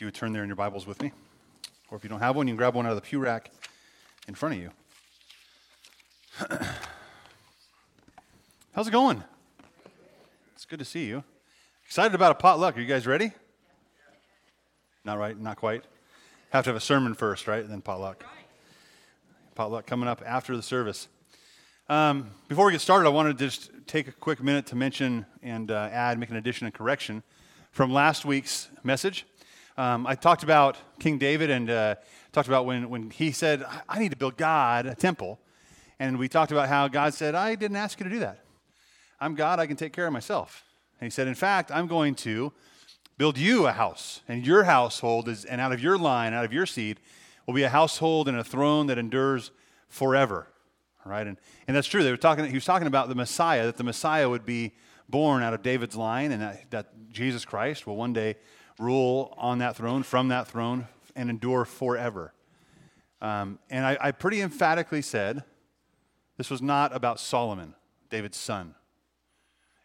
If you would turn there in your Bibles with me, or if you don't have one, you can grab one out of the pew rack in front of you. How's it going? It's good to see you. Excited about a potluck. Are you guys ready? Not right, not quite. Have to have a sermon first, right? And then potluck. Potluck coming up after the service. Before we get started, I wanted to just take a quick minute to mention and make an addition and correction from last week's message. I talked about King David and talked about when he said, I need to build God a temple. And we talked about how God said, I didn't ask you to do that. I'm God, I can take care of myself. And he said, in fact, I'm going to build you a house, and your household is, and out of your line, out of your seed, will be a household and a throne that endures forever. All right, and that's true. He was talking about the Messiah, that the Messiah would be born out of David's line, and that Jesus Christ will one day rule on that throne, from that throne, and endure forever. And I pretty emphatically said, this was not about Solomon, David's son.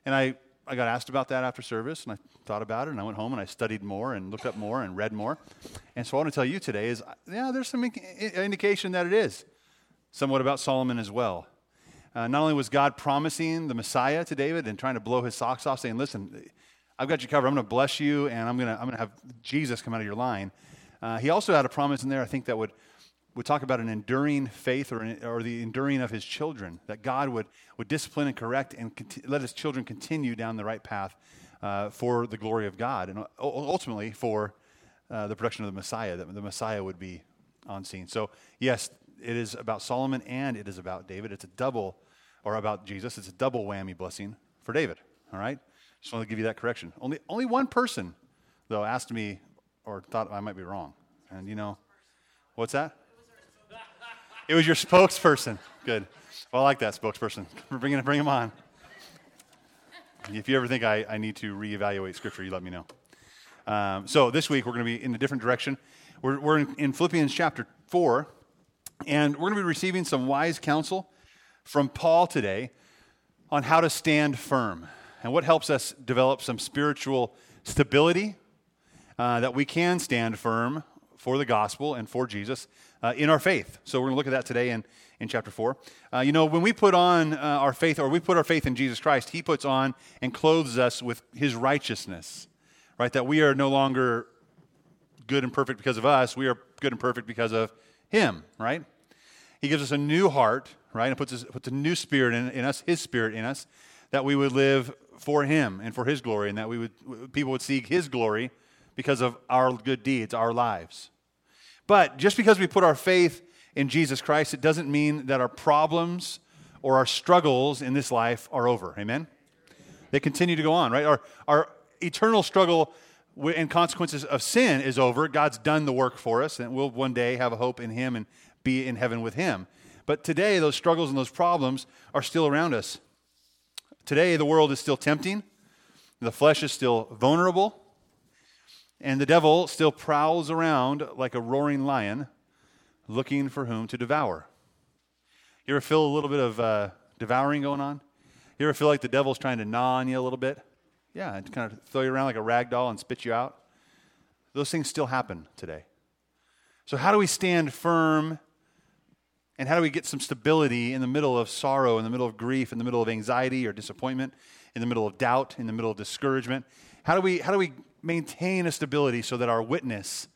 And I got asked about that after service, and I thought about it, and I went home, and I studied more, and looked up more, and read more. And so what I want to tell you today is, yeah, there's some indication that it is somewhat about Solomon as well. Not only was God promising the Messiah to David and trying to blow his socks off, saying, listen, I've got you covered. I'm going to bless you, and I'm going to have Jesus come out of your line. He also had a promise in there, I think, that would talk about an enduring faith or the enduring of his children, that God would discipline and correct and let his children continue down the right path for the glory of God and ultimately for the production of the Messiah, that the Messiah would be on scene. So, yes, it is about Solomon and it is about David. About Jesus. It's a double whammy blessing for David, all right? Just want to give you that correction. Only one person, though, asked me or thought I might be wrong. And what's that? It was your spokesperson. Good. Well, I like that spokesperson. Bring him on. If you ever think I need to reevaluate Scripture, you let me know. So this week we're going to be in a different direction. We're in Philippians chapter 4, and we're going to be receiving some wise counsel from Paul today on how to stand firm. And what helps us develop some spiritual stability that we can stand firm for the gospel and for Jesus in our faith. So we're going to look at that today in chapter 4. When we put on our faith, or we put our faith in Jesus Christ, he puts on and clothes us with his righteousness, right? That we are no longer good and perfect because of us. We are good and perfect because of him, right? He gives us a new heart, right? And puts a new spirit in us, his spirit in us, that we would live for him and for his glory, and that people would seek his glory because of our good deeds, our lives. But just because we put our faith in Jesus Christ, it doesn't mean that our problems or our struggles in this life are over. Amen? They continue to go on, right? Our eternal struggle and consequences of sin is over. God's done the work for us, and we'll one day have a hope in him and be in heaven with him. But today, those struggles and those problems are still around us. Today, the world is still tempting, the flesh is still vulnerable, and the devil still prowls around like a roaring lion looking for whom to devour. You ever feel a little bit of devouring going on? You ever feel like the devil's trying to gnaw on you a little bit? Yeah, and kind of throw you around like a rag doll and spit you out. Those things still happen today. So how do we stand firm? And how do we get some stability in the middle of sorrow, in the middle of grief, in the middle of anxiety or disappointment, in the middle of doubt, in the middle of discouragement? How do we maintain a stability so that our witness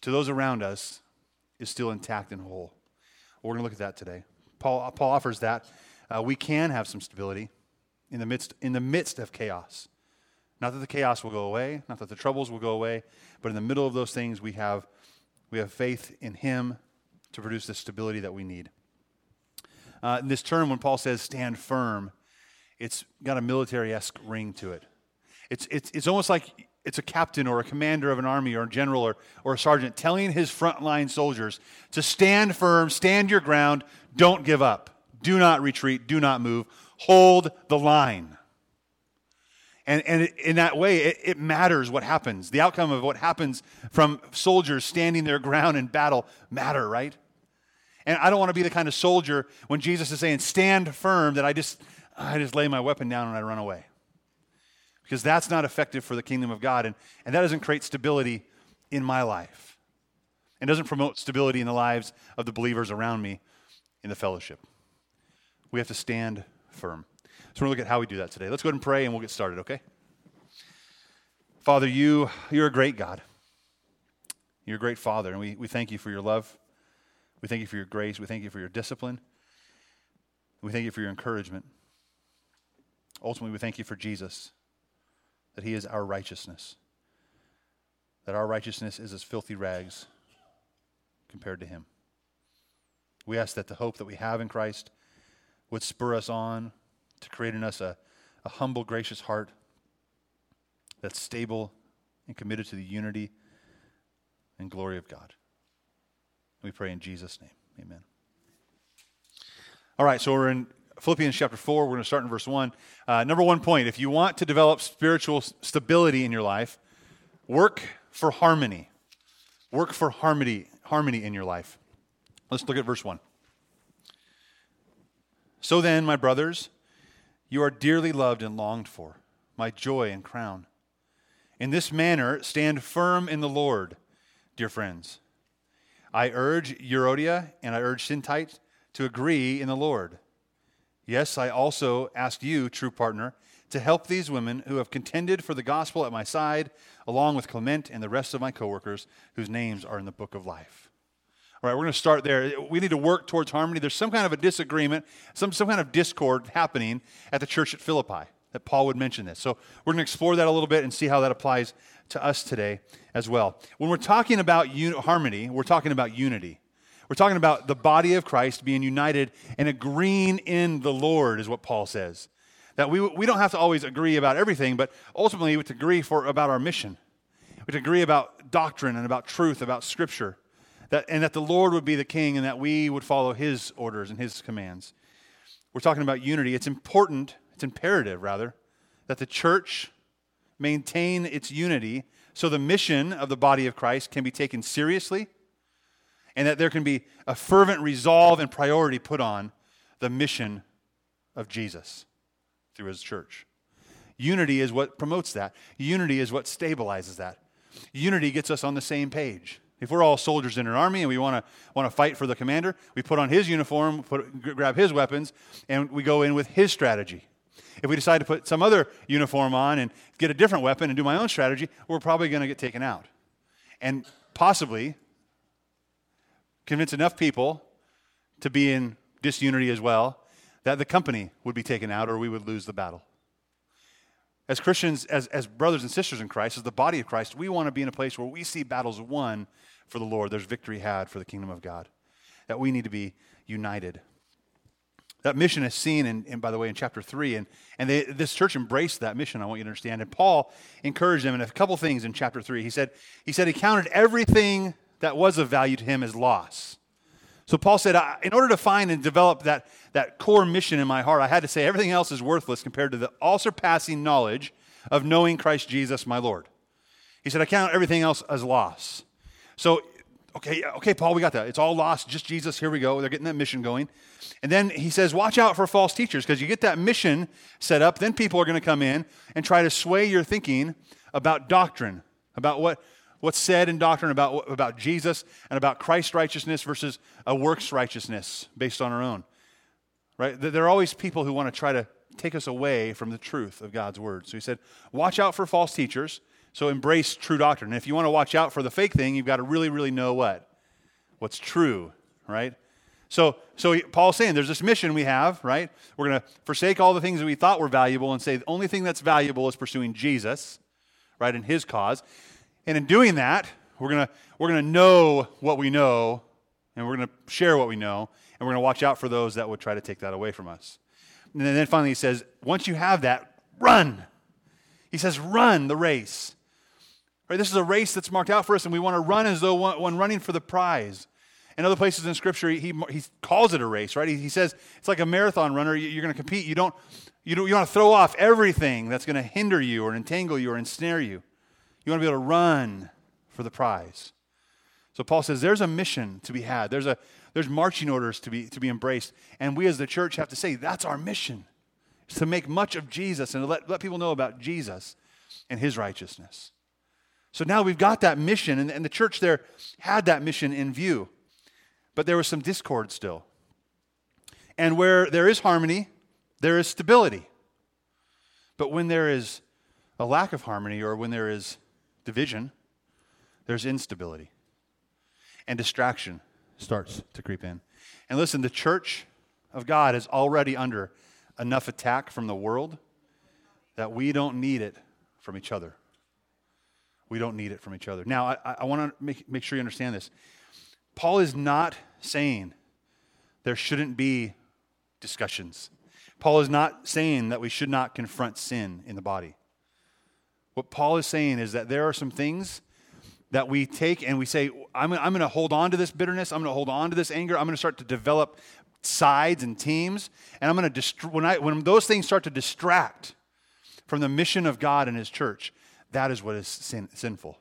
to those around us is still intact and whole? We're going to look at that today. Paul offers that we can have some stability in the midst of chaos. Not that the chaos will go away, not that the troubles will go away, but in the middle of those things we have faith in him to produce the stability that we need. In this term, when Paul says stand firm, it's got a military-esque ring to it. It's almost like it's a captain or a commander of an army or a general or a sergeant telling his frontline soldiers to stand firm, stand your ground, don't give up, do not retreat, do not move, hold the line. And in that way, it matters what happens. The outcome of what happens from soldiers standing their ground in battle matter, right? And I don't want to be the kind of soldier when Jesus is saying, stand firm, that I just lay my weapon down and I run away. Because that's not effective for the kingdom of God. And that doesn't create stability in my life. And doesn't promote stability in the lives of the believers around me in the fellowship. We have to stand firm. So we're going to look at how we do that today. Let's go ahead and pray and we'll get started, okay? Father, you're a great God. You're a great Father, and we thank you for your love. We thank you for your grace. We thank you for your discipline. We thank you for your encouragement. Ultimately, we thank you for Jesus, that he is our righteousness, that our righteousness is as filthy rags compared to him. We ask that the hope that we have in Christ would spur us on to create in us a humble, gracious heart that's stable and committed to the unity and glory of God. We pray in Jesus' name. Amen. All right, so we're in Philippians chapter 4. We're going to start in verse 1. Number one point, if you want to develop spiritual stability in your life, work for harmony. Work for harmony in your life. Let's look at verse 1. So then, my brothers, you are dearly loved and longed for, my joy and crown. In this manner, stand firm in the Lord, dear friends. I urge Euodia and I urge Syntyche to agree in the Lord. Yes, I also ask you, true partner, to help these women who have contended for the gospel at my side, along with Clement and the rest of my coworkers whose names are in the book of life. All right, we're going to start there. We need to work towards harmony. There's some kind of a disagreement, some kind of discord happening at the church at Philippi that Paul would mention this. So we're going to explore that a little bit and see how that applies to us today as well. When we're talking about harmony, we're talking about unity. We're talking about the body of Christ being united and agreeing in the Lord is what Paul says. That we don't have to always agree about everything, but ultimately we have to agree about our mission. We have to agree about doctrine and about truth, about Scripture, and that the Lord would be the king and that we would follow his orders and his commands. We're talking about unity. It's imperative, rather, that the church maintain its unity so the mission of the body of Christ can be taken seriously and that there can be a fervent resolve and priority put on the mission of Jesus through his church. Unity is what promotes that. Unity is what stabilizes that. Unity gets us on the same page. If we're all soldiers in an army and we want to fight for the commander, we put on his uniform, grab his weapons, and we go in with his strategy. If we decide to put some other uniform on and get a different weapon and do my own strategy, we're probably going to get taken out. And possibly convince enough people to be in disunity as well that the company would be taken out or we would lose the battle. As Christians, as brothers and sisters in Christ, as the body of Christ, we want to be in a place where we see battles won for the Lord. There's victory had for the kingdom of God. That we need to be united. That mission is seen, by the way, in chapter 3, and this church embraced that mission, I want you to understand. And Paul encouraged them in a couple things in chapter 3. He said he counted everything that was of value to him as loss. So Paul said, in order to find and develop that core mission in my heart, I had to say everything else is worthless compared to the all-surpassing knowledge of knowing Christ Jesus, my Lord. He said, I count everything else as loss. So Okay, Paul, we got that. It's all lost. Just Jesus. Here we go. They're getting that mission going. And then he says, watch out for false teachers, because you get that mission set up, then people are going to come in and try to sway your thinking about doctrine, about what's said in doctrine, about Jesus and about Christ's righteousness versus a works righteousness based on our own. Right? There are always people who want to try to take us away from the truth of God's word. So he said, watch out for false teachers. So embrace true doctrine. And if you want to watch out for the fake thing, you've got to really, really know what's true, right? So Paul's saying there's this mission we have, right? We're going to forsake all the things that we thought were valuable and say the only thing that's valuable is pursuing Jesus, right, and his cause. And in doing that, we're going to know what we know, and we're going to share what we know, and we're going to watch out for those that would try to take that away from us. And then finally he says, once you have that, run. He says, run the race. Right, this is a race that's marked out for us, and we want to run as though one running for the prize. In other places in Scripture, he calls it a race, right? He says it's like a marathon runner. You're going to compete. You want to throw off everything that's going to hinder you or entangle you or ensnare you. You want to be able to run for the prize. So Paul says there's a mission to be had. There's marching orders to be embraced, and we as the church have to say that's our mission: is to make much of Jesus and to let people know about Jesus and his righteousness. So now we've got that mission, and the church there had that mission in view. But there was some discord still. And where there is harmony, there is stability. But when there is a lack of harmony, or when there is division, there's instability. And distraction starts to creep in. And listen, the church of God is already under enough attack from the world that we don't need it from each other. We don't need it from each other. Now, I want to make sure you understand this. Paul is not saying there shouldn't be discussions. Paul is not saying that we should not confront sin in the body. What Paul is saying is that there are some things that we take and we say, I'm going to hold on to this bitterness. I'm going to hold on to this anger. I'm going to start to develop sides and teams. And I'm going to, when those things start to distract from the mission of God and His church, that is what is sinful.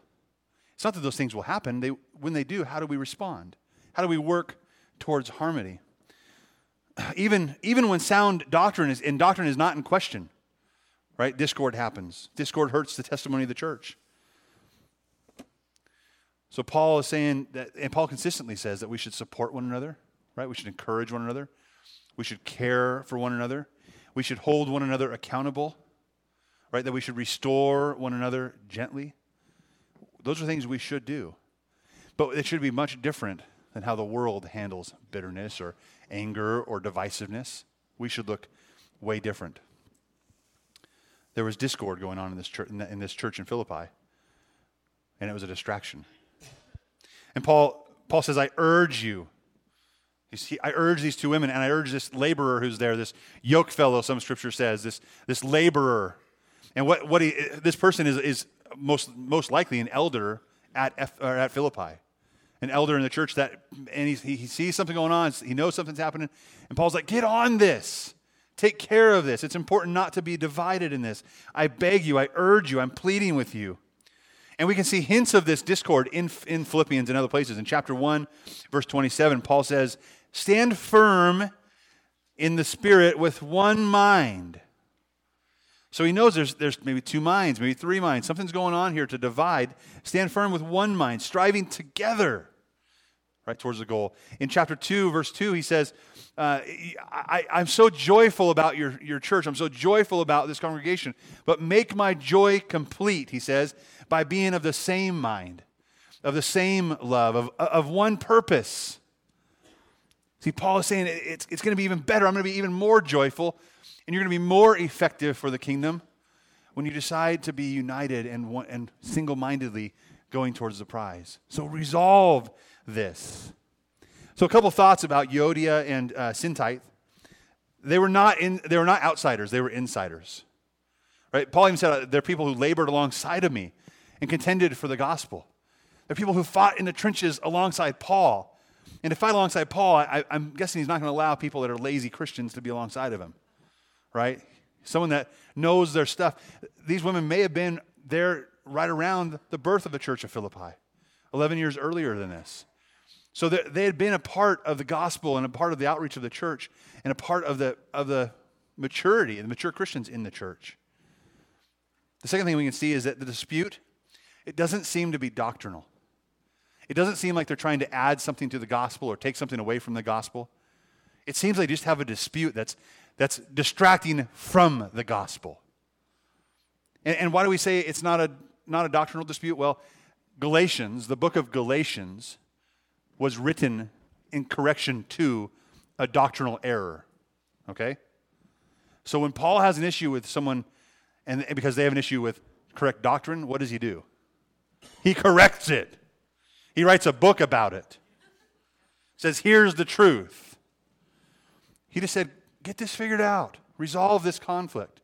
It's not that those things will happen. When they do, how do we respond? How do we work towards harmony? Even when sound doctrine is not in question, right? Discord happens. Discord hurts the testimony of the church. So Paul is saying that, and Paul consistently says that we should support one another, right? We should encourage one another. We should care for one another. We should hold one another accountable, right? That we should restore one another gently. Those are things we should do. But it should be much different than how the world handles bitterness or anger or divisiveness. We should look way different. There was discord going on in this church in Philippi, and it was a distraction. And Paul says, I urge you. You see, I urge these two women, and I urge this laborer who's there, this yoke fellow, some scripture says, this laborer. And this person is most likely an elder at Philippi, an elder in the church and he sees something going on. He knows something's happening. And Paul's like, get on this. Take care of this. It's important not to be divided in this. I beg you. I urge you. I'm pleading with you. And we can see hints of this discord in Philippians and other places. In chapter 1, verse 27, Paul says, stand firm in the Spirit with one mind. So he knows there's maybe two minds, maybe three minds. Something's going on here to divide. Stand firm with one mind, striving together, right, towards the goal. In chapter 2, verse 2, he says, I'm so joyful about your church. I'm so joyful about this congregation. But make my joy complete, he says, by being of the same mind, of the same love, of one purpose. See, Paul is saying it's going to be even better. I'm going to be even more joyful. And you're going to be more effective for the kingdom when you decide to be united and single-mindedly going towards the prize. So resolve this. So a couple thoughts about Yodia and Sintyche. They were not outsiders. They were insiders. Right? Paul even said, they're people who labored alongside of me and contended for the gospel. They're people who fought in the trenches alongside Paul. And to fight alongside Paul, I'm guessing he's not going to allow people that are lazy Christians to be alongside of him. Right? Someone that knows their stuff. These women may have been there right around the birth of the church of Philippi, 11 years earlier than this. So they had been a part of the gospel and a part of the outreach of the church and a part of the maturity, the mature Christians in the church. The second thing we can see is that the dispute, it doesn't seem to be doctrinal. It doesn't seem like they're trying to add something to the gospel or take something away from the gospel. It seems they just have a dispute that's distracting from the gospel. And why do we say it's not a doctrinal dispute? Well, Galatians, the book of Galatians, was written in correction to a doctrinal error, okay? So when Paul has an issue with someone, and because they have an issue with correct doctrine, what does he do? He corrects it. He writes a book about it. Says, here's the truth. He just said, get this figured out. Resolve this conflict.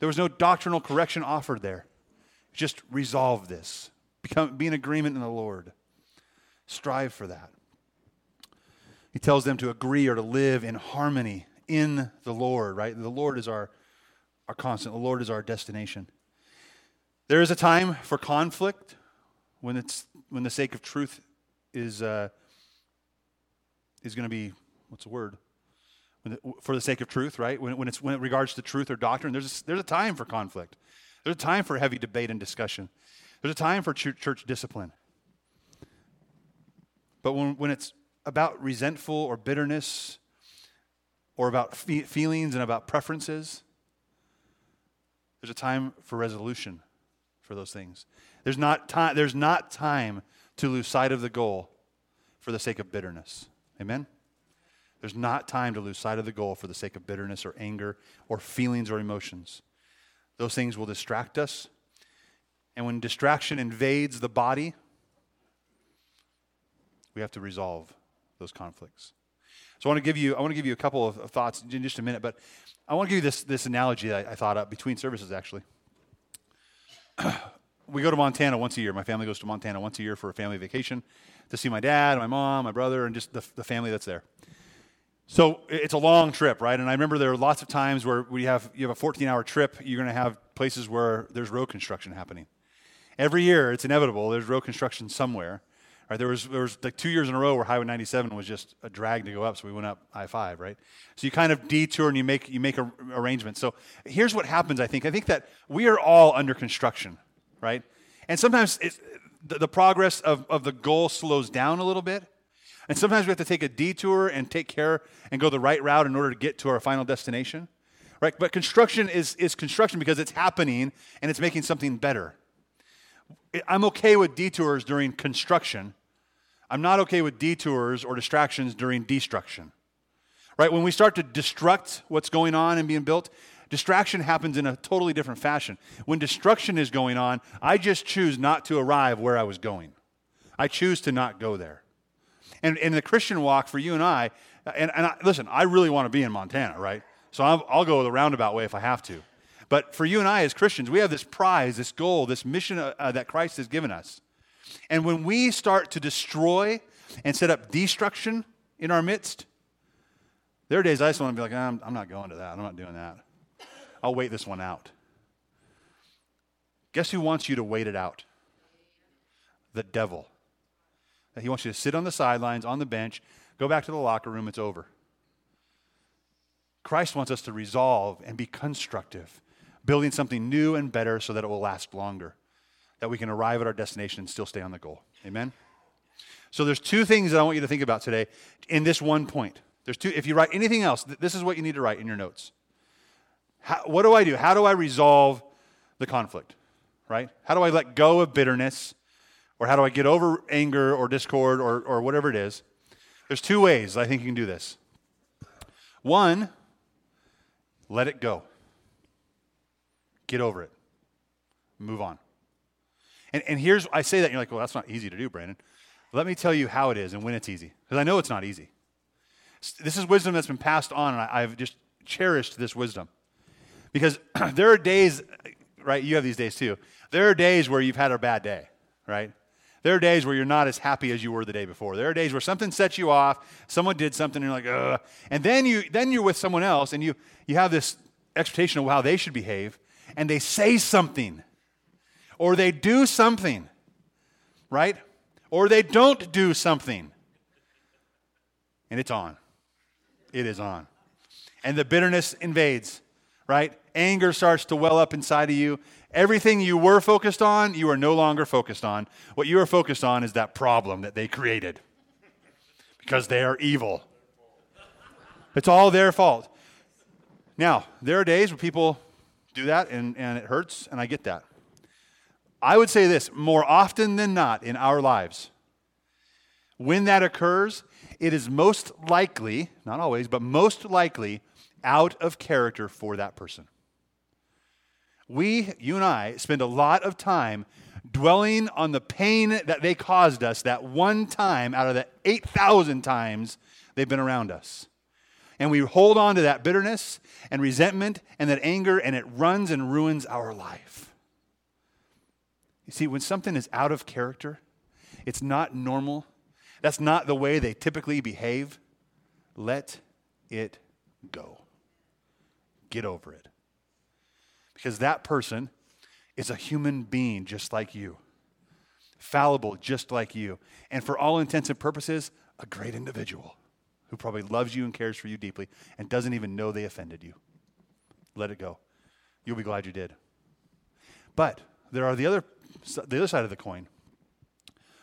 There was no doctrinal correction offered there. Just resolve this. Be in agreement in the Lord. Strive for that. He tells them to agree or to live in harmony in the Lord, right? The Lord is our constant. The Lord is our destination. There is a time for conflict when the sake of truth is going to be, what's the word? For the sake of truth, right? When it regards to truth or doctrine, there's a time for conflict. There's a time for heavy debate and discussion. There's a time for church discipline. But when it's about resentful or bitterness or about feelings and about preferences, there's a time for resolution for those things. There's not time to lose sight of the goal for the sake of bitterness. Amen? There's not time to lose sight of the goal for the sake of bitterness or anger or feelings or emotions. Those things will distract us. And when distraction invades the body, we have to resolve those conflicts. So I want to give you a couple of thoughts in just a minute, but I want to give you this analogy that I thought up between services, actually. We go to Montana once a year. My family goes to Montana once a year for a family vacation to see my dad, my mom, my brother, and just the family that's there. So it's a long trip, right? And I remember there are lots of times where you have a 14-hour trip. You're going to have places where there's road construction happening. Every year, it's inevitable. There's road construction somewhere. Right, there was like 2 years in a row where Highway 97 was just a drag to go up, so we went up I-5, right? So you kind of detour and you make arrangements. So here's what happens, I think. I think that we are all under construction, right? And sometimes the progress of the goal slows down a little bit, and sometimes we have to take a detour and take care and go the right route in order to get to our final destination, right? But construction is construction because it's happening and it's making something better. I'm okay with detours during construction. I'm not okay with detours or distractions during destruction. Right? When we start to destruct what's going on and being built, distraction happens in a totally different fashion. When destruction is going on, I just choose not to arrive where I was going. I choose to not go there. And in the Christian walk for you and I, listen, I really want to be in Montana, right? So I'll go the roundabout way if I have to. But for you and I as Christians, we have this prize, this goal, this mission that Christ has given us. And when we start to destroy and set up destruction in our midst, there are days I just want to be like, I'm not going to that. I'm not doing that. I'll wait this one out. Guess who wants you to wait it out? The devil. He wants you to sit on the sidelines, on the bench, go back to the locker room, it's over. Christ wants us to resolve and be constructive, building something new and better so that it will last longer, that we can arrive at our destination and still stay on the goal. Amen? So there's two things that I want you to think about today in this one point. There's two. If you write anything else, this is what you need to write in your notes. What do I do? How do I resolve the conflict, right? How do I let go of bitterness, or how do I get over anger or discord or whatever it is? There's two ways I think you can do this. One, let it go. Get over it. Move on. And here's, I say that, and you're like, well, that's not easy to do, Brandon. Let me tell you how it is and when it's easy, because I know it's not easy. This is wisdom that's been passed on, and I've just cherished this wisdom. Because there are days, right, you have these days too. There are days where you've had a bad day, right? There are days where you're not as happy as you were the day before. There are days where something sets you off, someone did something, and you're like, ugh. And then you're with someone else, and you have this expectation of how they should behave, and they say something, or they do something, right? Or they don't do something. And it's on. It is on. And the bitterness invades, right? Anger starts to well up inside of you. Everything you were focused on, you are no longer focused on. What you are focused on is that problem that they created because they are evil. It's all their fault. Now, there are days where people do that and it hurts, and I get that. I would say this, more often than not in our lives, when that occurs, it is most likely, not always, but most likely out of character for that person. You and I, spend a lot of time dwelling on the pain that they caused us that one time out of the 8,000 times they've been around us. And we hold on to that bitterness and resentment and that anger, and it runs and ruins our life. You see, when something is out of character, it's not normal. That's not the way they typically behave. Let it go. Get over it. Because that person is a human being just like you, fallible just like you, and for all intents and purposes, a great individual who probably loves you and cares for you deeply and doesn't even know they offended you. Let it go. You'll be glad you did. But there are the other side of the coin,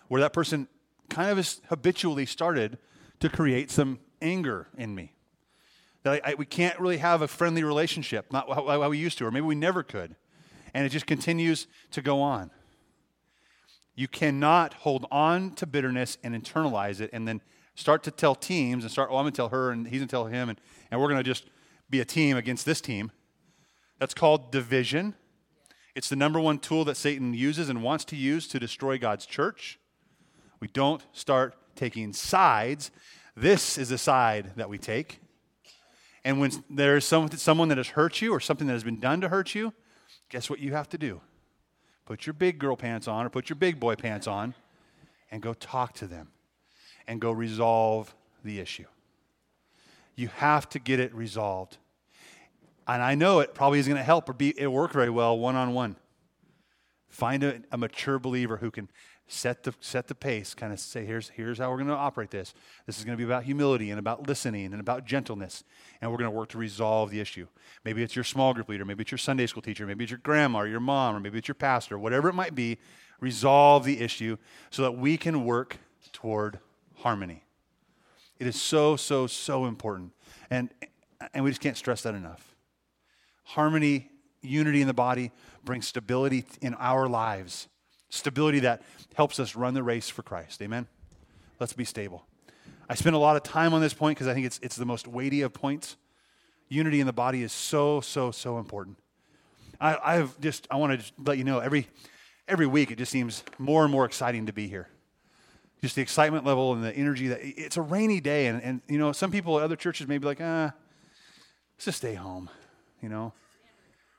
where that person kind of is habitually started to create some anger in me. That we can't really have a friendly relationship, not how we used to, or maybe we never could. And it just continues to go on. You cannot hold on to bitterness and internalize it and then start to tell teams and I'm going to tell her and he's going to tell him and we're going to just be a team against this team. That's called division. It's the number one tool that Satan uses and wants to use to destroy God's church. We don't start taking sides. This is the side that we take. And when there is someone that has hurt you or something that has been done to hurt you, guess what you have to do? Put your big girl pants on or put your big boy pants on and go talk to them and go resolve the issue. You have to get it resolved. And I know it probably isn't going to help or it'll work very well one-on-one. Find a mature believer who can set the pace, kind of say, here's how we're going to operate this. This is going to be about humility and about listening and about gentleness, and we're going to work to resolve the issue. Maybe it's your small group leader. Maybe it's your Sunday school teacher. Maybe it's your grandma or your mom, or maybe it's your pastor. Whatever it might be, resolve the issue so that we can work toward harmony. It is so, so, so important, and we just can't stress that enough. Harmony, unity in the body brings stability in our lives. Stability that helps us run the race for Christ. Amen? Let's be stable. I spend a lot of time on this point because I think it's the most weighty of points. Unity in the body is so, so, so important. I want to just let you know, every week it just seems more and more exciting to be here. Just the excitement level and the energy. It's a rainy day, and you know, some people at other churches may be like, let's just stay home, you know.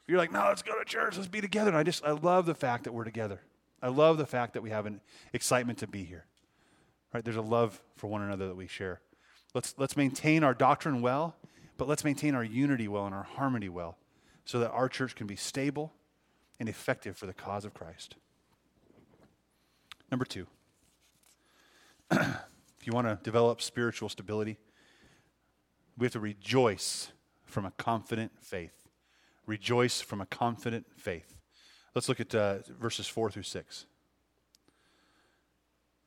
You're like, no, let's go to church, let's be together. And I love the fact that we're together. I love the fact that we have an excitement to be here. Right? There's a love for one another that we share. Let's maintain our doctrine well, but let's maintain our unity well and our harmony well so that our church can be stable and effective for the cause of Christ. Number 2, if you want to develop spiritual stability, we have to rejoice from a confident faith. Rejoice from a confident faith. Let's look at verses 4-6.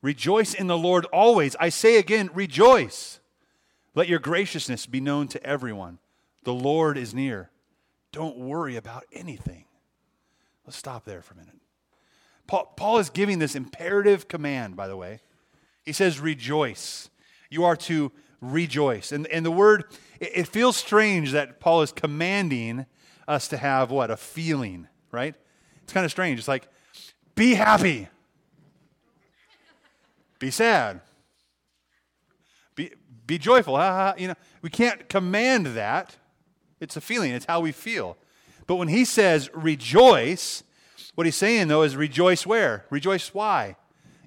Rejoice in the Lord always. I say again, rejoice. Let your graciousness be known to everyone. The Lord is near. Don't worry about anything. Let's stop there for a minute. Paul is giving this imperative command, by the way. He says, rejoice. You are to rejoice. And the word, it feels strange that Paul is commanding us to have what? A feeling, right? It's kind of strange. It's like, be happy. Be sad. Be joyful. You know, we can't command that. It's a feeling. It's how we feel. But when he says rejoice, what he's saying, though, is rejoice where? Rejoice why?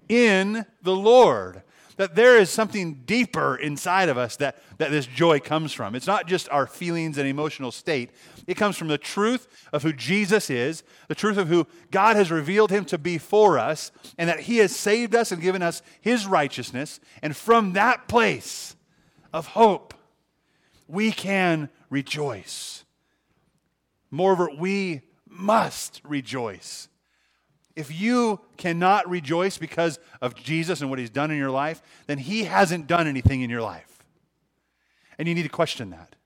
In the Lord. That there is something deeper inside of us that this joy comes from. It's not just our feelings and emotional state. It comes from the truth of who Jesus is, the truth of who God has revealed him to be for us, and that he has saved us and given us his righteousness. And from that place of hope, we can rejoice. Moreover, we must rejoice. If you cannot rejoice because of Jesus and what he's done in your life, then he hasn't done anything in your life. And you need to question that.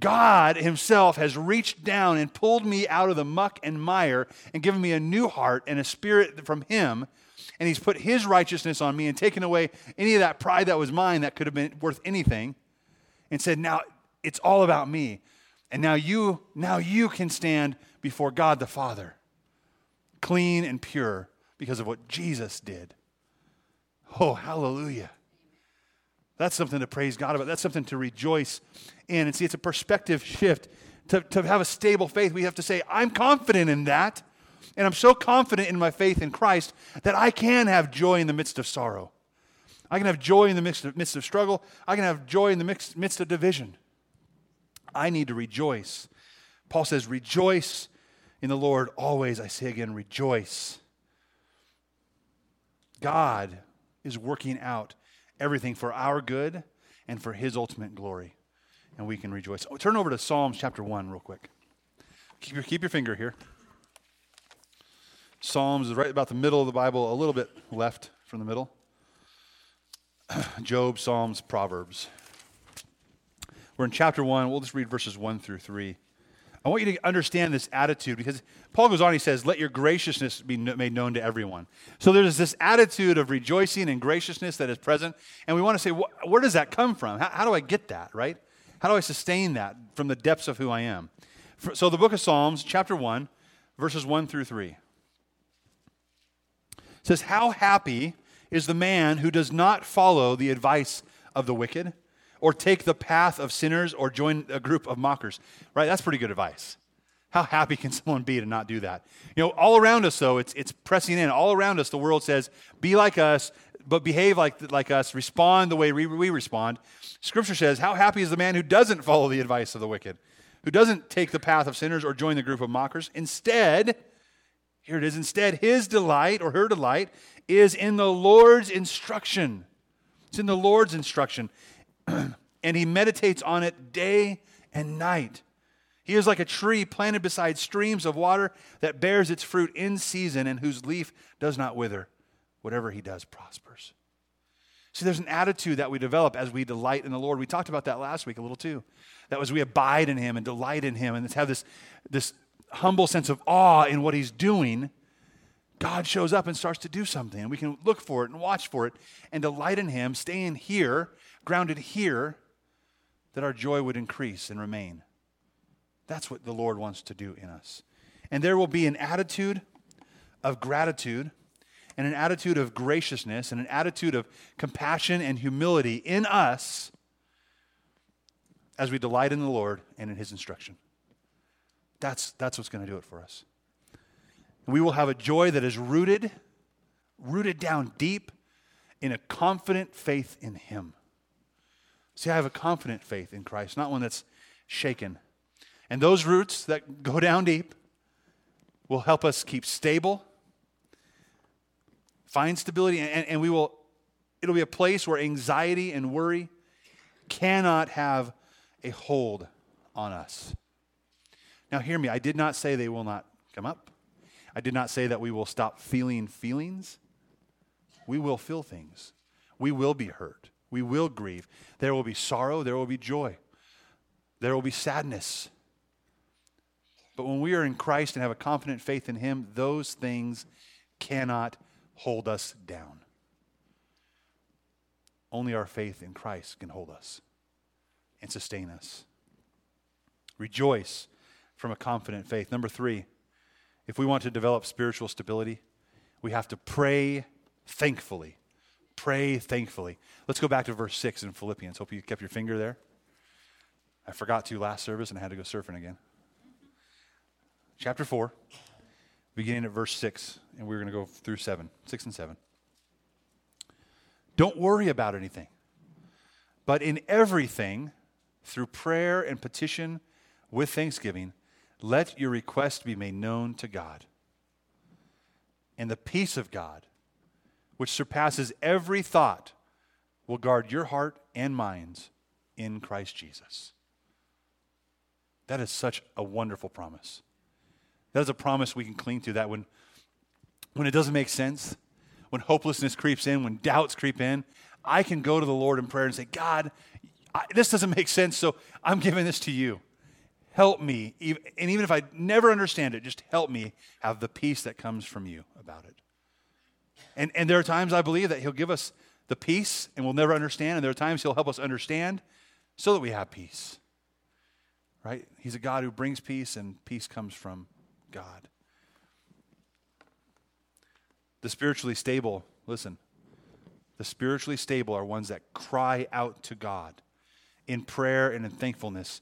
God himself has reached down and pulled me out of the muck and mire and given me a new heart and a spirit from him. And he's put his righteousness on me and taken away any of that pride that was mine that could have been worth anything and said, now it's all about me. And now you can stand before God the Father, clean and pure because of what Jesus did. Oh, hallelujah. That's something to praise God about. That's something to rejoice in. And see, it's a perspective shift. To have a stable faith, we have to say, I'm confident in that, and I'm so confident in my faith in Christ that I can have joy in the midst of sorrow. I can have joy in the midst of struggle. I can have joy in the midst of division. I need to rejoice. Paul says, rejoice in the Lord always. I say again, rejoice. God is working out everything for our good and for his ultimate glory, and we can rejoice. Turn over to Psalms chapter 1 real quick. Keep your finger here. Psalms is right about the middle of the Bible, a little bit left from the middle. Job, Psalms, Proverbs. We're in chapter 1. We'll just read verses 1 through 3. I want you to understand this attitude because Paul goes on, he says, let your graciousness be made known to everyone. So there's this attitude of rejoicing and graciousness that is present. And we want to say, where does that come from? How do I get that, right? How do I sustain that from the depths of who I am? So the book of Psalms, chapter 1, verses 1 through 3. It says, how happy is the man who does not follow the advice of the wicked, or take the path of sinners, or join a group of mockers. Right? That's pretty good advice. How happy can someone be to not do that? You know, all around us, though, it's pressing in. All around us, the world says, be like us, but behave like us. Respond the way we respond. Scripture says, how happy is the man who doesn't follow the advice of the wicked, who doesn't take the path of sinners or join the group of mockers. Instead, here it is, instead, his delight or her delight is in the Lord's instruction. It's in the Lord's instruction. And he meditates on it day and night. He is like a tree planted beside streams of water that bears its fruit in season and whose leaf does not wither. Whatever he does prospers. See, there's an attitude that we develop as we delight in the Lord. We talked about that last week a little too. That was we abide in him and delight in him and have this humble sense of awe in what he's doing. God shows up and starts to do something. And we can look for it and watch for it and delight in him, staying here, grounded here, that our joy would increase and remain. That's what the Lord wants to do in us. And there will be an attitude of gratitude and an attitude of graciousness and an attitude of compassion and humility in us as we delight in the Lord and in his instruction. That's what's going to do it for us. We will have a joy that is rooted down deep in a confident faith in him. See, I have a confident faith in Christ, not one that's shaken. And those roots that go down deep will help us keep stable, find stability, and it'll be a place where anxiety and worry cannot have a hold on us. Now hear me, I did not say they will not come up. I did not say that we will stop feeling feelings. We will feel things. We will be hurt. We will grieve. There will be sorrow. There will be joy. There will be sadness. But when we are in Christ and have a confident faith in him, those things cannot hold us down. Only our faith in Christ can hold us and sustain us. Rejoice from a confident faith. Number 3. If we want to develop spiritual stability, we have to pray thankfully. Pray thankfully. Let's go back to verse 6 in Philippians. Hope you kept your finger there. I forgot to last service and I had to go surfing again. Chapter 4, beginning at verse 6, and we're going to go through 6 and 7. Don't worry about anything, but in everything, through prayer and petition with thanksgiving, let your request be made known to God. And the peace of God, which surpasses every thought, will guard your heart and minds in Christ Jesus. That is such a wonderful promise. That is a promise we can cling to, that when it doesn't make sense, when hopelessness creeps in, when doubts creep in, I can go to the Lord in prayer and say, God, this doesn't make sense, so I'm giving this to you. Help me, and even if I never understand it, just help me have the peace that comes from you about it. And there are times I believe that he'll give us the peace and we'll never understand, and there are times he'll help us understand so that we have peace, right? He's a God who brings peace, and peace comes from God. The spiritually stable, listen, the spiritually stable are ones that cry out to God in prayer and in thankfulness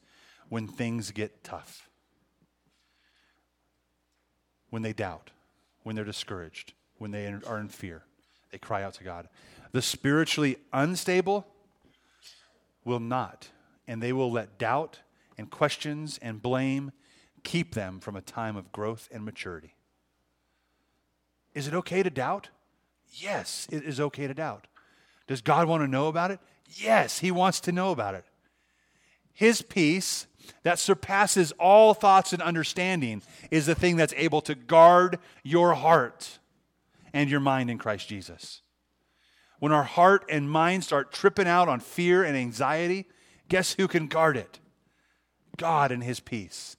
when things get tough, when they doubt, when they're discouraged, when they are in fear, they cry out to God. The spiritually unstable will not, and they will let doubt and questions and blame keep them from a time of growth and maturity. Is it okay to doubt? Yes, it is okay to doubt. Does God want to know about it? Yes, he wants to know about it. His peace that surpasses all thoughts and understanding is the thing that's able to guard your heart and your mind in Christ Jesus. When our heart and mind start tripping out on fear and anxiety, guess who can guard it? God and His peace.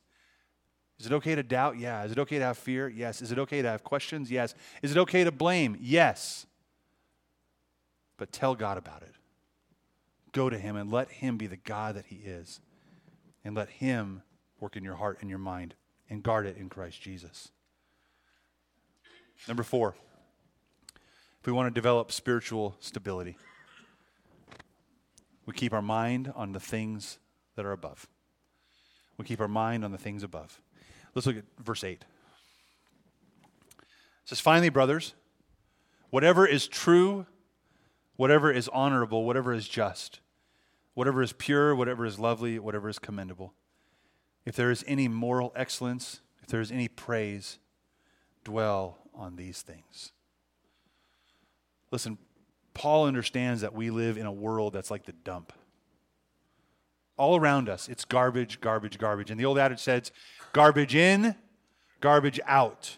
Is it okay to doubt? Yeah. Is it okay to have fear? Yes. Is it okay to have questions? Yes. Is it okay to blame? Yes. But tell God about it. Go to Him and let Him be the God that He is. And let Him work in your heart and your mind and guard it in Christ Jesus. Number 4, if we want to develop spiritual stability, we keep our mind on the things that are above. We keep our mind on the things above. Let's look at verse 8. It says, "Finally, brothers, whatever is true, whatever is honorable, whatever is just, whatever is pure, whatever is lovely, whatever is commendable, if there is any moral excellence, if there is any praise, dwell on these things." Listen, Paul understands that we live in a world that's like the dump. All around us, it's garbage, garbage, garbage. And the old adage says, garbage in, garbage out.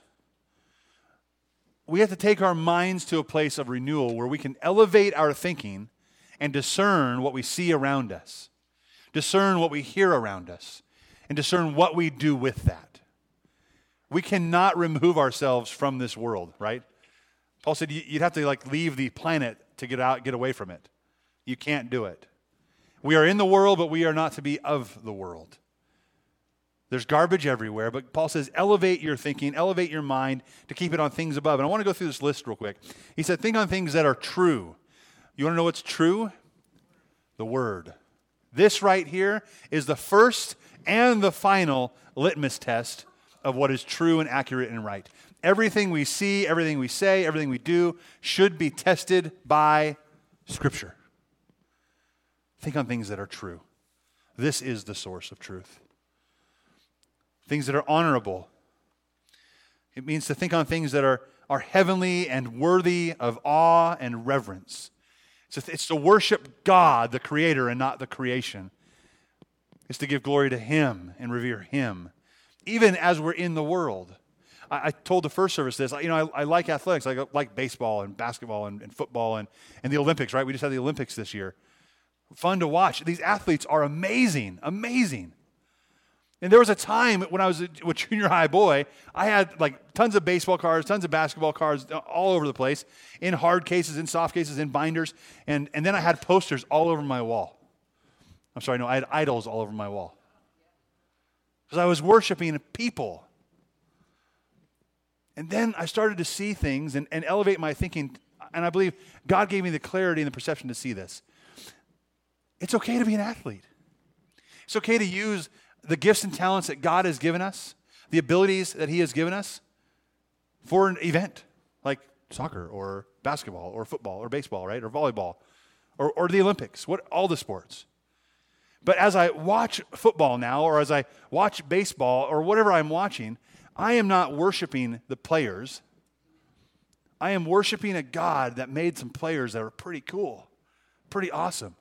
We have to take our minds to a place of renewal where we can elevate our thinking and discern what we see around us, discern what we hear around us, and discern what we do with that. We cannot remove ourselves from this world, right? Paul said you'd have to leave the planet to get away from it. You can't do it. We are in the world, but we are not to be of the world. There's garbage everywhere, but Paul says elevate your thinking, elevate your mind to keep it on things above. And I want to go through this list real quick. He said think on things that are true. You want to know what's true? The Word. This right here is the first and the final litmus test of what is true and accurate and right. Everything we see, everything we say, everything we do should be tested by Scripture. Think on things that are true. This is the source of truth. Things that are honorable. It means to think on things that are heavenly and worthy of awe and reverence. It's to worship God, the Creator, and not the creation. It's to give glory to Him and revere Him, even as we're in the world. I told the first service this. I like athletics. I like baseball and basketball and football and the Olympics, right? We just had the Olympics this year. Fun to watch. These athletes are amazing, amazing. And there was a time when I was a junior high boy, I had tons of baseball cards, tons of basketball cards all over the place, in hard cases, in soft cases, in binders. And then I had posters all over my wall. I'm sorry, no, I had idols all over my wall. Because I was worshiping people. And then I started to see things and elevate my thinking. And I believe God gave me the clarity and the perception to see this. It's okay to be an athlete. It's okay to use the gifts and talents that God has given us, the abilities that He has given us for an event like soccer or basketball or football or baseball, right, or volleyball or the Olympics, all the sports. But as I watch football now or as I watch baseball or whatever I'm watching, I am not worshiping the players. I am worshiping a God that made some players that are pretty cool, pretty awesome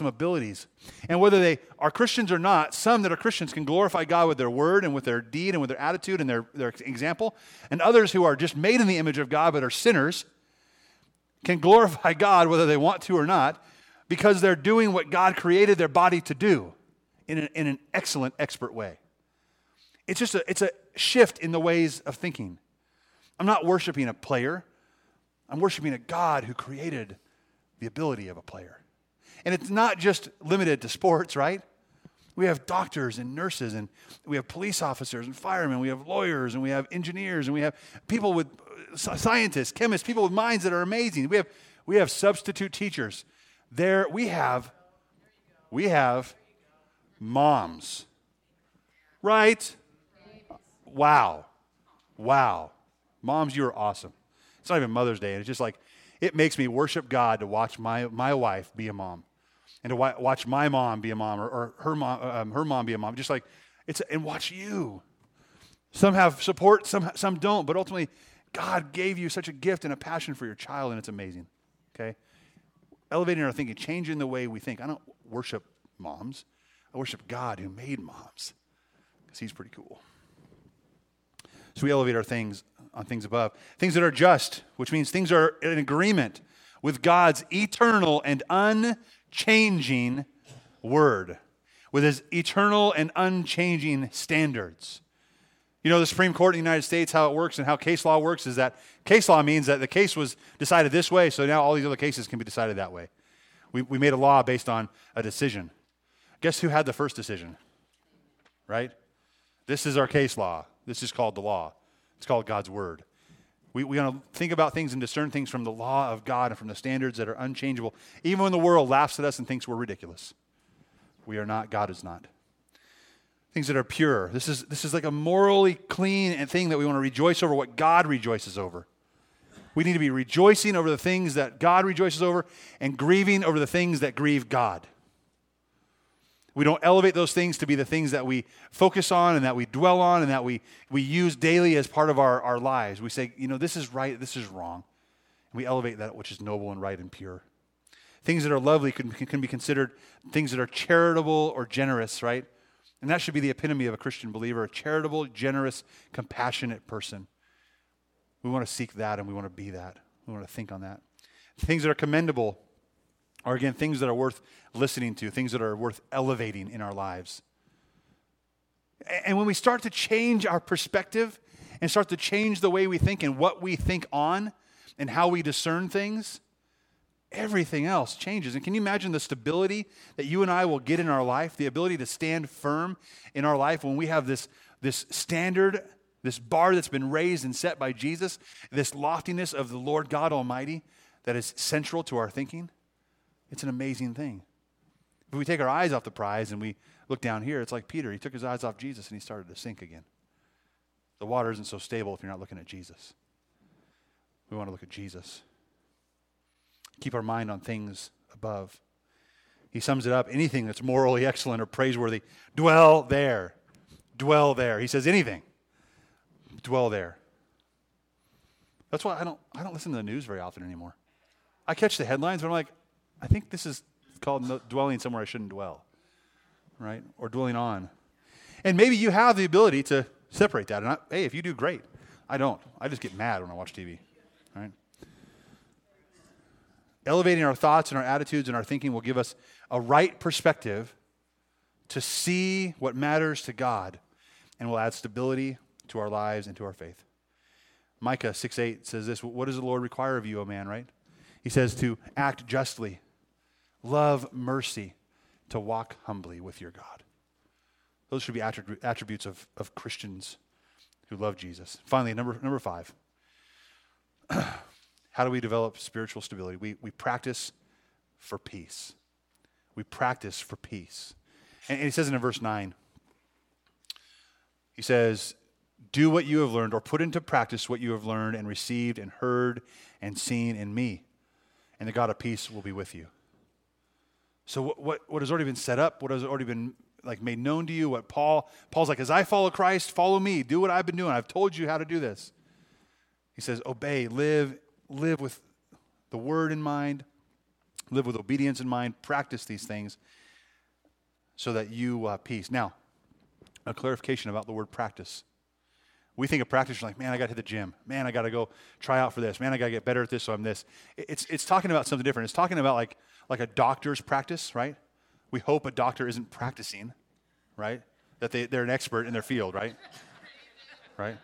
abilities. And whether they are Christians or not, some that are Christians can glorify God with their word and with their deed and with their attitude and their example. And others who are just made in the image of God but are sinners can glorify God whether they want to or not because they're doing what God created their body to do in an excellent, expert way. It's just it's a shift in the ways of thinking. I'm not worshiping a player. I'm worshiping a God who created the ability of a player. And it's not just limited to sports, right? We have doctors and nurses, and we have police officers and firemen. We have lawyers, and we have engineers, and we have people with scientists, chemists, people with minds that are amazing. We have substitute teachers. There we have moms, right? Wow, moms, you are awesome. It's not even Mother's Day, and it's just it makes me worship God to watch my wife be a mom, and to watch my mom be a mom, or her mom be a mom. And watch you. Some have support, some don't. But ultimately, God gave you such a gift and a passion for your child, and it's amazing. Okay, elevating our thinking, changing the way we think. I don't worship moms. I worship God who made moms, because he's pretty cool. So we elevate our things on things above. Things that are just, which means things are in agreement with God's eternal and unchanging word, with his eternal and unchanging standards. You know, the Supreme Court in the United States, how it works and how case law works is that case law means that the case was decided this way, so now all these other cases can be decided that way. We made a law based on a decision. Guess who had the first decision? Right? This is our case law. This is called the law. It's called God's word. We want to think about things and discern things from the law of God and from the standards that are unchangeable. Even when the world laughs at us and thinks we're ridiculous. We are not, God is not. Things that are pure. This is like a morally clean thing that we want to rejoice over, what God rejoices over. We need to be rejoicing over the things that God rejoices over and grieving over the things that grieve God. We don't elevate those things to be the things that we focus on and that we dwell on and that we use daily as part of our lives. We say, you know, this is right, this is wrong. And we elevate that which is noble and right and pure. Things that are lovely can be considered things that are charitable or generous, right? And that should be the epitome of a Christian believer, a charitable, generous, compassionate person. We want to seek that and we want to be that. We want to think on that. Things that are commendable are, again, things that are worth listening to, things that are worth elevating in our lives. And when we start to change our perspective and start to change the way we think and what we think on and how we discern things, everything else changes. And can you imagine the stability that you and I will get in our life, the ability to stand firm in our life when we have this standard, this bar that's been raised and set by Jesus, this loftiness of the Lord God Almighty that is central to our thinking? It's an amazing thing. If we take our eyes off the prize and we look down here, it's like Peter. He took his eyes off Jesus and he started to sink again. The water isn't so stable if you're not looking at Jesus. We want to look at Jesus. Keep our mind on things above. He sums it up. Anything that's morally excellent or praiseworthy, dwell there. Dwell there. He says anything. Dwell there. That's why I don't listen to the news very often anymore. I catch the headlines, but I'm like, I think this is called dwelling somewhere I shouldn't dwell, right? Or dwelling on. And maybe you have the ability to separate that. And hey, if you do, great. I don't. I just get mad when I watch TV, right? Elevating our thoughts and our attitudes and our thinking will give us a right perspective to see what matters to God and will add stability to our lives and to our faith. Micah 6:8 says this, what does the Lord require of you, O man, right? He says to act justly, love mercy, to walk humbly with your God. Those should be attributes of Christians who love Jesus. Finally, number 5. How do we develop spiritual stability? We practice for peace. We practice for peace. And he says in verse 9, he says, do what you have learned or put into practice what you have learned and received and heard and seen in me. And the God of peace will be with you. So what has already been set up, what has already been like made known to you, what Paul's like, as I follow Christ, follow me, do what I've been doing. I've told you how to do this. He says, obey, live with the word in mind, live with obedience in mind, practice these things so that you will have peace. Now, a clarification about the word practice. We think of practice like, man, I got to hit the gym. Man, I got to go try out for this. Man, I got to get better at this, so I'm this. It's talking about something different. It's talking about like a doctor's practice, right? We hope a doctor isn't practicing, right? That they're an expert in their field, right? Right?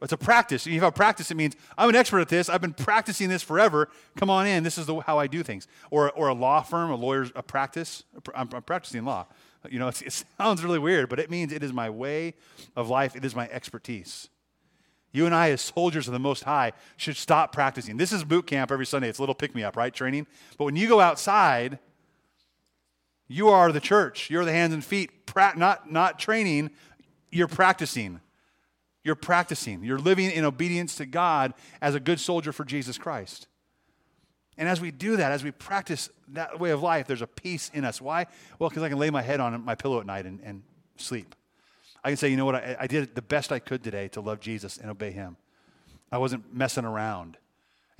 It's a practice. You have a practice, it means I'm an expert at this. I've been practicing this forever. Come on in. This is how I do things. Or a law firm, a lawyer's a practice. I'm practicing law. You know, it sounds really weird, but it means it is my way of life. It is my expertise. You and I as soldiers of the Most High should stop practicing. This is boot camp every Sunday. It's a little pick-me-up, right, training? But when you go outside, you are the church. You're the hands and feet. Not training, you're practicing. You're practicing. You're living in obedience to God as a good soldier for Jesus Christ. And as we do that, as we practice that way of life, there's a peace in us. Why? Well, because I can lay my head on my pillow at night and sleep. I can say, you know what, I did the best I could today to love Jesus and obey him. I wasn't messing around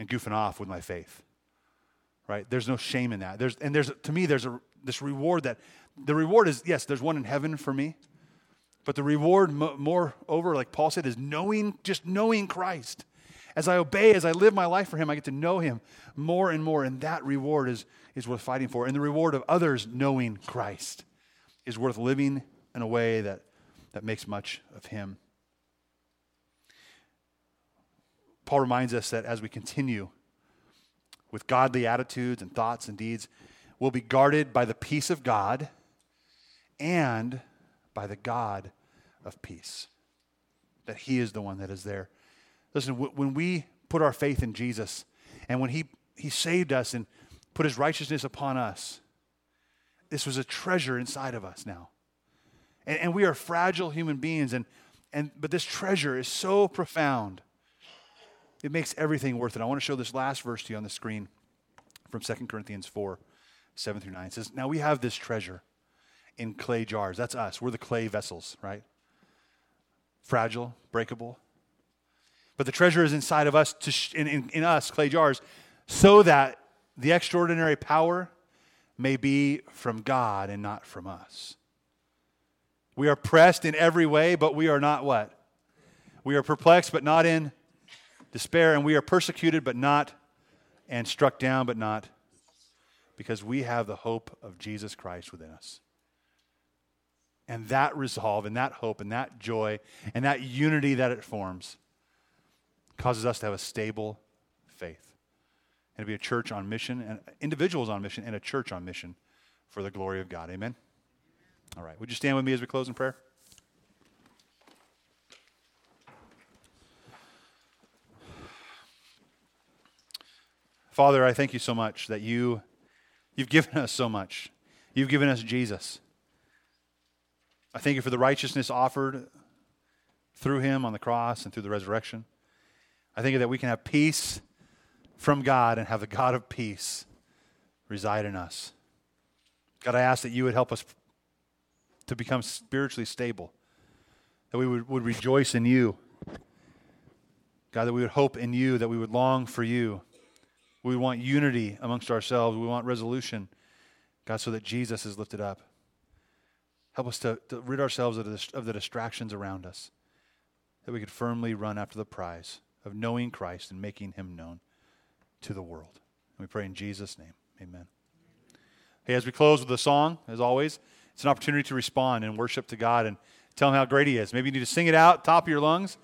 and goofing off with my faith, right? There's no shame in that. There's, and there's to me, there's a this reward that the reward is, yes, there's one in heaven for me, but the reward moreover, like Paul said, is knowing Christ. As I obey, as I live my life for him, I get to know him more and more, and that reward is worth fighting for. And the reward of others knowing Christ is worth living in a way that makes much of him. Paul reminds us that as we continue with godly attitudes and thoughts and deeds, we'll be guarded by the peace of God and by the God of peace, that he is the one that is there. Listen, when we put our faith in Jesus and when he saved us and put his righteousness upon us, this was a treasure inside of us now. And we are fragile human beings, but this treasure is so profound. It makes everything worth it. I want to show this last verse to you on the screen from 2 Corinthians 4, 7 through 9. It says, now we have this treasure in clay jars. That's us. We're the clay vessels, right? Fragile, breakable. But the treasure is inside of us, in us, clay jars, so that the extraordinary power may be from God and not from us. We are pressed in every way, but we are not what? We are perplexed, but not in despair, and we are persecuted, but not, and struck down, but not, because we have the hope of Jesus Christ within us. And that resolve, and that hope, and that joy, and that unity that it forms causes us to have a stable faith, and to be a church on mission, and individuals on mission, and a church on mission for the glory of God. Amen? All right, would you stand with me as we close in prayer? Father, I thank you so much that you've given us so much. You've given us Jesus. I thank you for the righteousness offered through him on the cross and through the resurrection. I thank you that we can have peace from God and have the God of peace reside in us. God, I ask that you would help us to become spiritually stable, that we would rejoice in you. God, that we would hope in you, that we would long for you. We want unity amongst ourselves. We want resolution, God, so that Jesus is lifted up. Help us to rid ourselves of the distractions around us, that we could firmly run after the prize of knowing Christ and making him known to the world. And we pray in Jesus' name. Amen. Hey, as we close with a song, as always, it's an opportunity to respond and worship to God and tell him how great he is. Maybe you need to sing it out, top of your lungs.